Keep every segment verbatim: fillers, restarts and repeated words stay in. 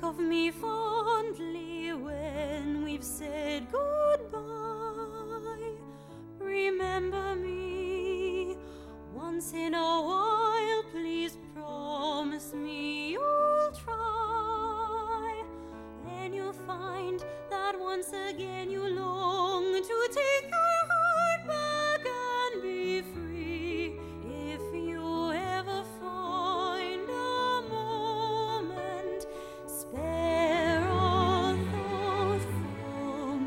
think of me fondly when we've said goodbye. Remember me once in a while, please promise me you'll try. Then you'll find that once again you long to take your heart back and be free. If you ever find a moment, spare all thought for me.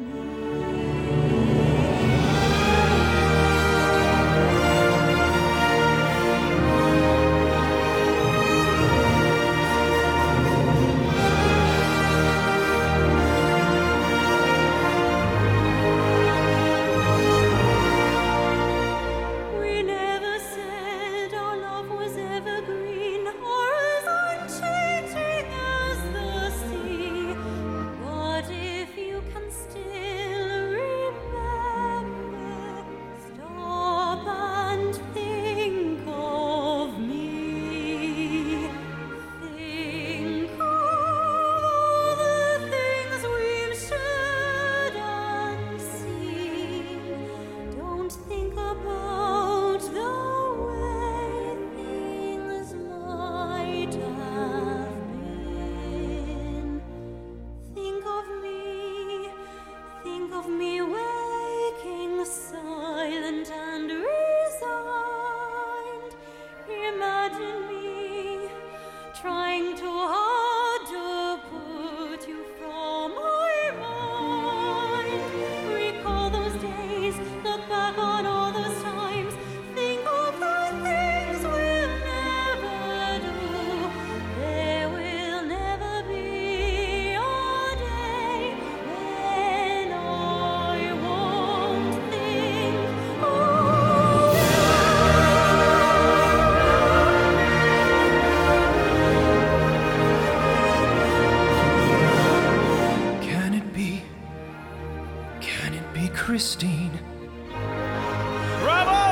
We never said our love was evergreen or as unchanging as the sea. But if you can still remember, stop and think of me. Think of all the things we've shared and seen. Don't think about the way things might have been. Think of me, think of me waking silent and resigned. Imagine me trying to harder put you from my mind. Recall those days, look back on all those times. Think of the things we'll never do. There will never be a day when I won't think of you. Can it be? Can it be Christine? Bravo!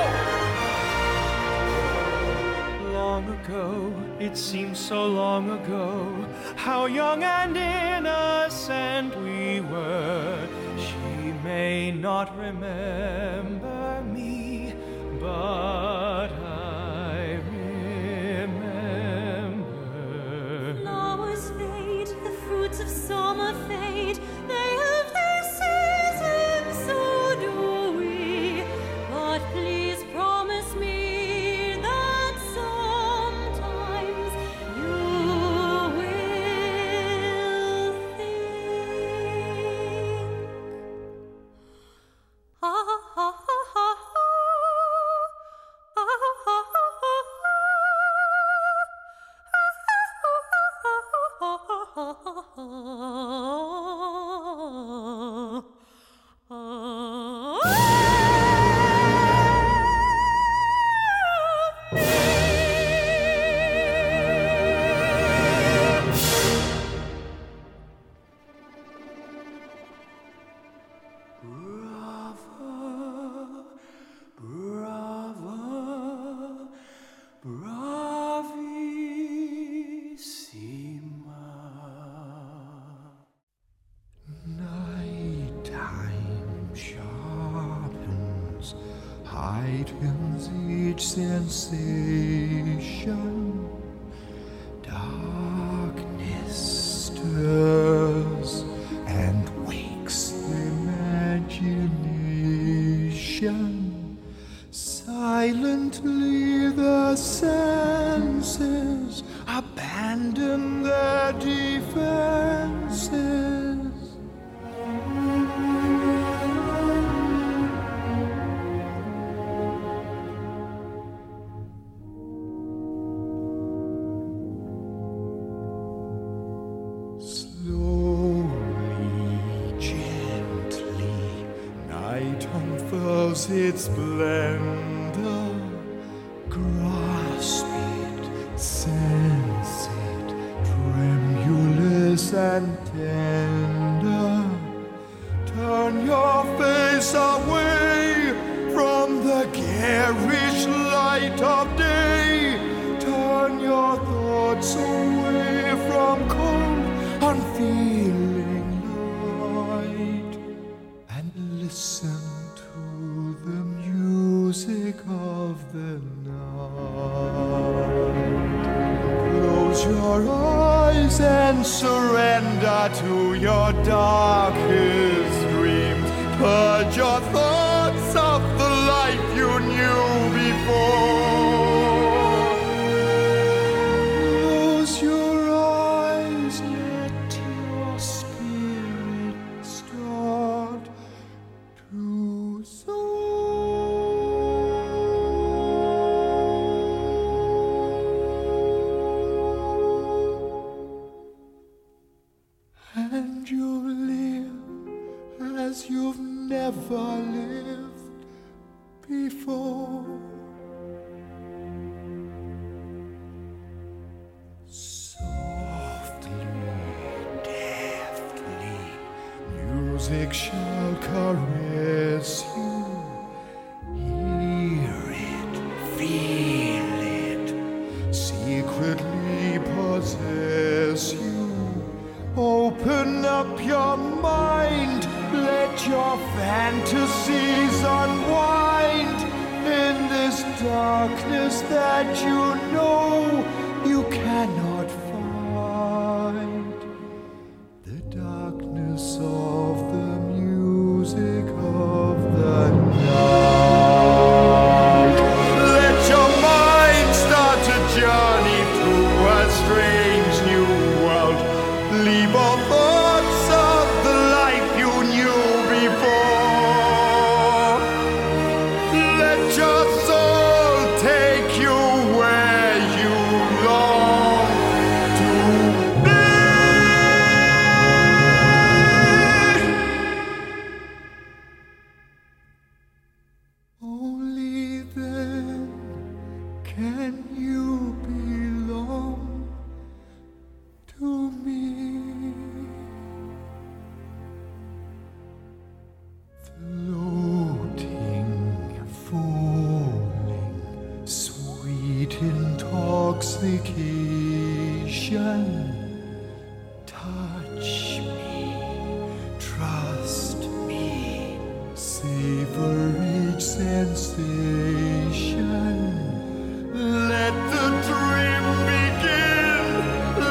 Long ago, it seems so long ago, how young and innocent we were. She may not remember me, but I remember. Flowers fade, the fruits of summer fade. They have their season, so do we. But please promise me that sometimes you will think. Ah ah ah ah ah ah ah ah. Brava, bravissima. Nighttime sharpens, heightens each sensation. Darkness stirs and wakes imagination. Silently the senses abandon their defenses. Slowly, gently, night unfurls its splendor. Grasp it, sense it, tremulous and tender. Turn your face away from the garish light of day. Turn your thoughts away from cold, dreams and surrender to your darkest dreams. Purge your thoughts of the life you knew before. Close your eyes, let your spirit start to soar. You've never lived before. Softly, deftly, music shall caress you. Hear it, feel it, secretly possess you. Open up your mind, let your fantasies unwind. In this darkness that you know you cannot find, the darkness of the music of the night. Let your mind start a journey through a strange new world. Leave all thoughts of the life you knew before. Let your soul take you where you long to be. Only then can you belong to me. Floating, falling, sweet intoxication. Touch me, trust me, savor each sensation. Let the dream begin,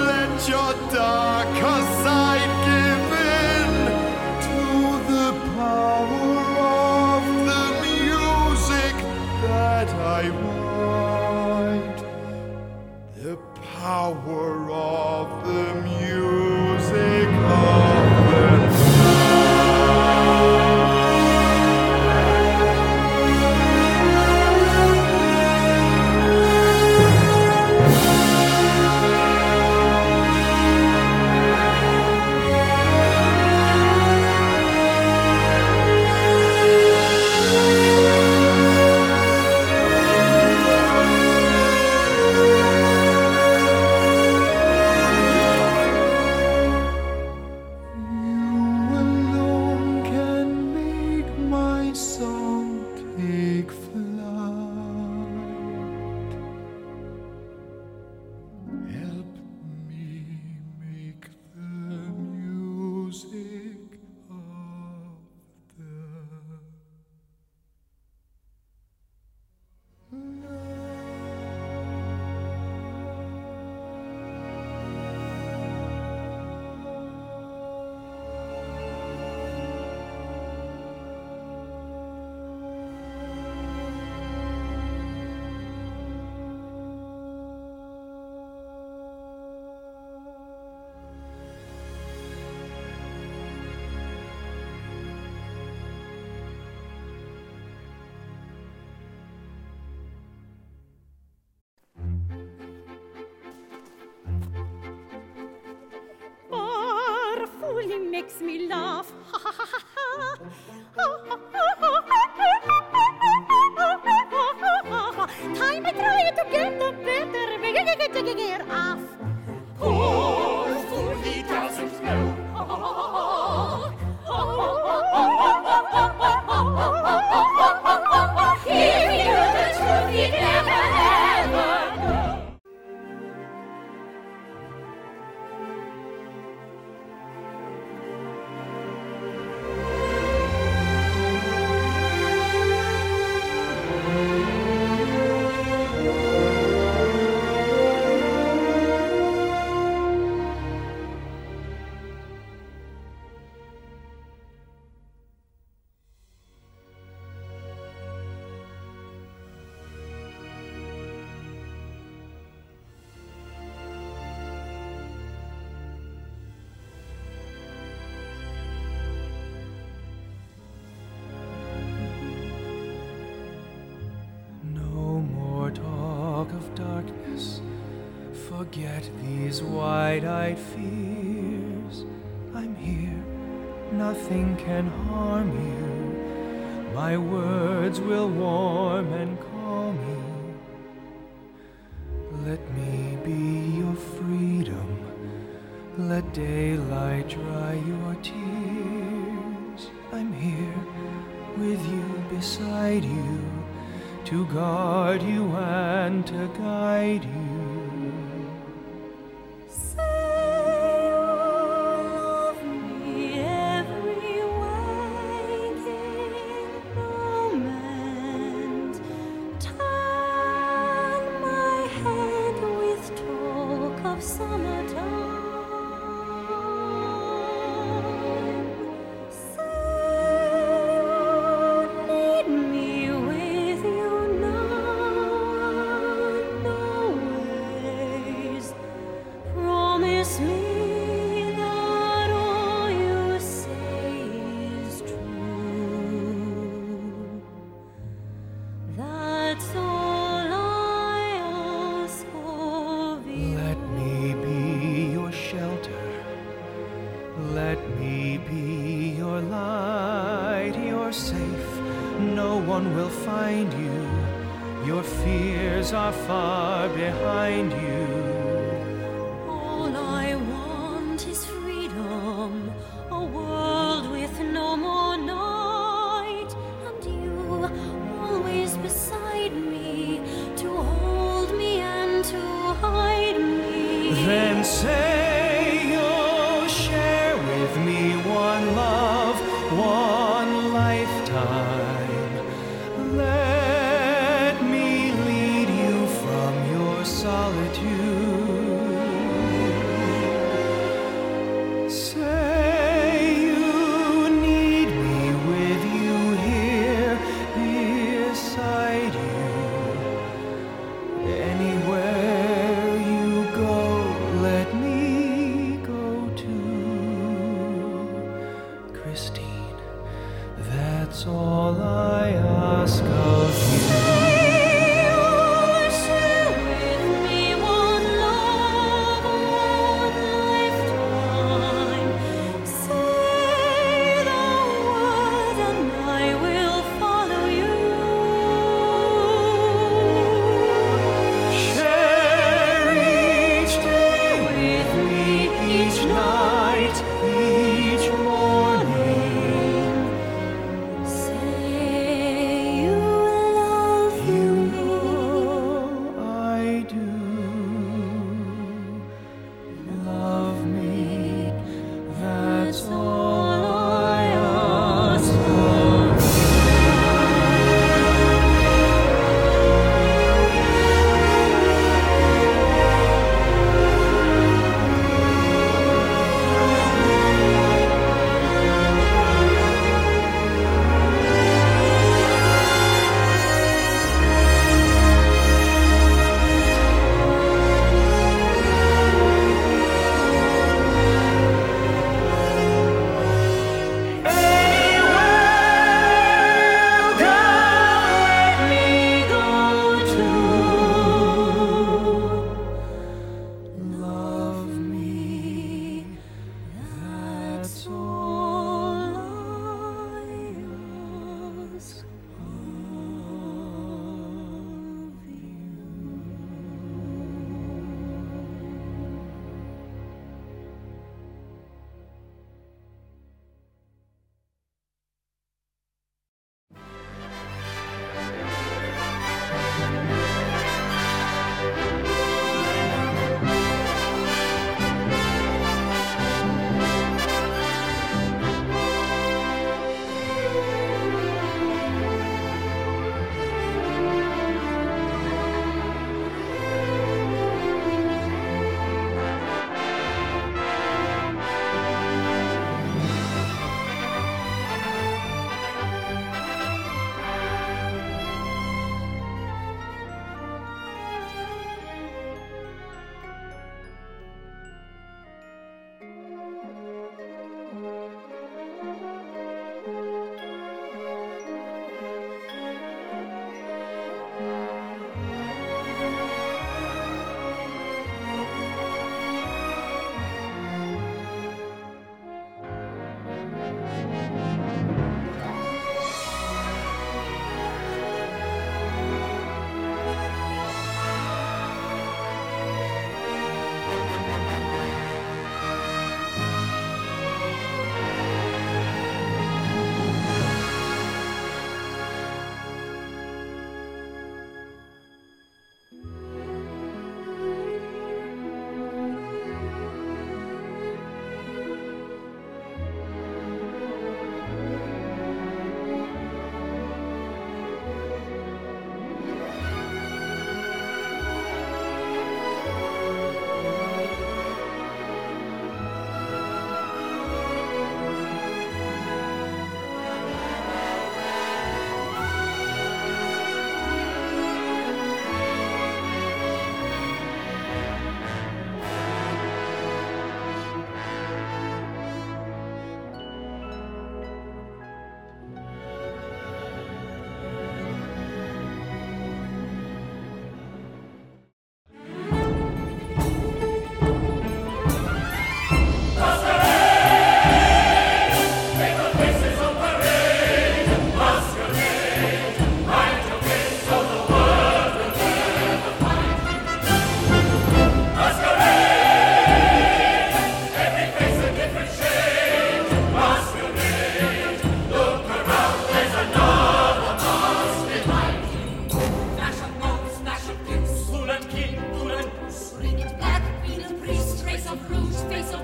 let your darker side give in to the power of the music that I want. The power of the music of the makes me laugh. Ha ha ha ha. Time I try to get the better, get off. Poor fool, he doesn't know. If he knew the truth, he'd never ever know. Forget these wide-eyed fears. I'm here, nothing can harm you. My words will warm and calm you. Let me be your freedom. Let daylight dry your tears. I'm here, with you, beside you, to guard you and to guide you.Christine, that's all I ask of you.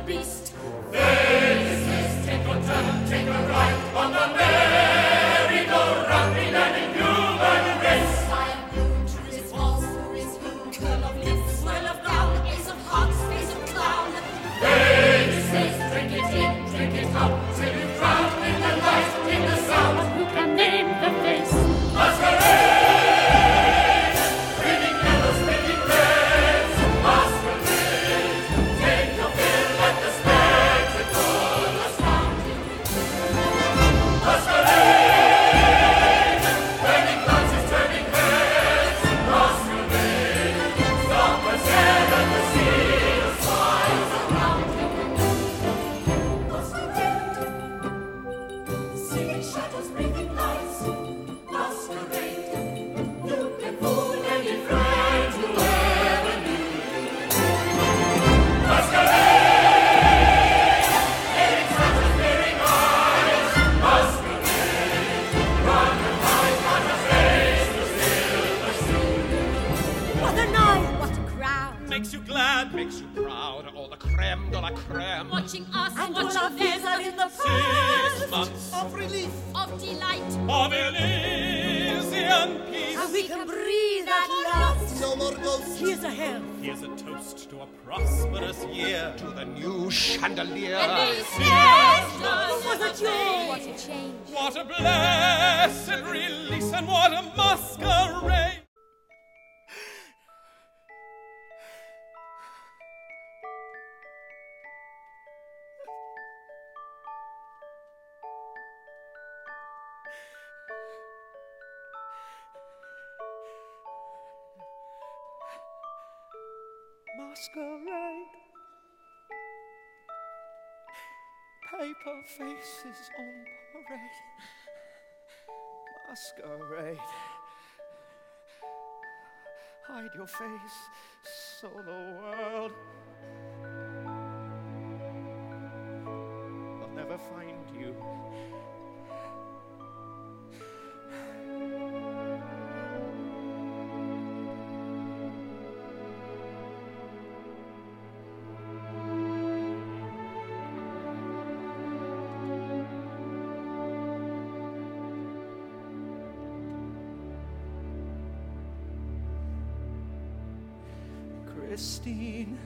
beast. Faces, take a turn, take a ride on the merry-go-round, relearning human race. I am glued to his walls, through his moon, curl of lips, swirl of gown, ace of hearts, face of clown. Faces, drink it in, drink it out, till you drown in the light, in the sound. Who can name the face? Masquerade! Watching us and watching all our fears are in the past. Six months of relief, of delight, of Elysian peace. How we can breathe at last. No more ghosts. Here's a health. Here's a toast to a prosperous year, to the new chandelier. Yes, what a change! What a change! What a blessed release, and what a masquerade! Masquerade, paper faces on parade. Masquerade, hide your face so the world will never find you. Christine.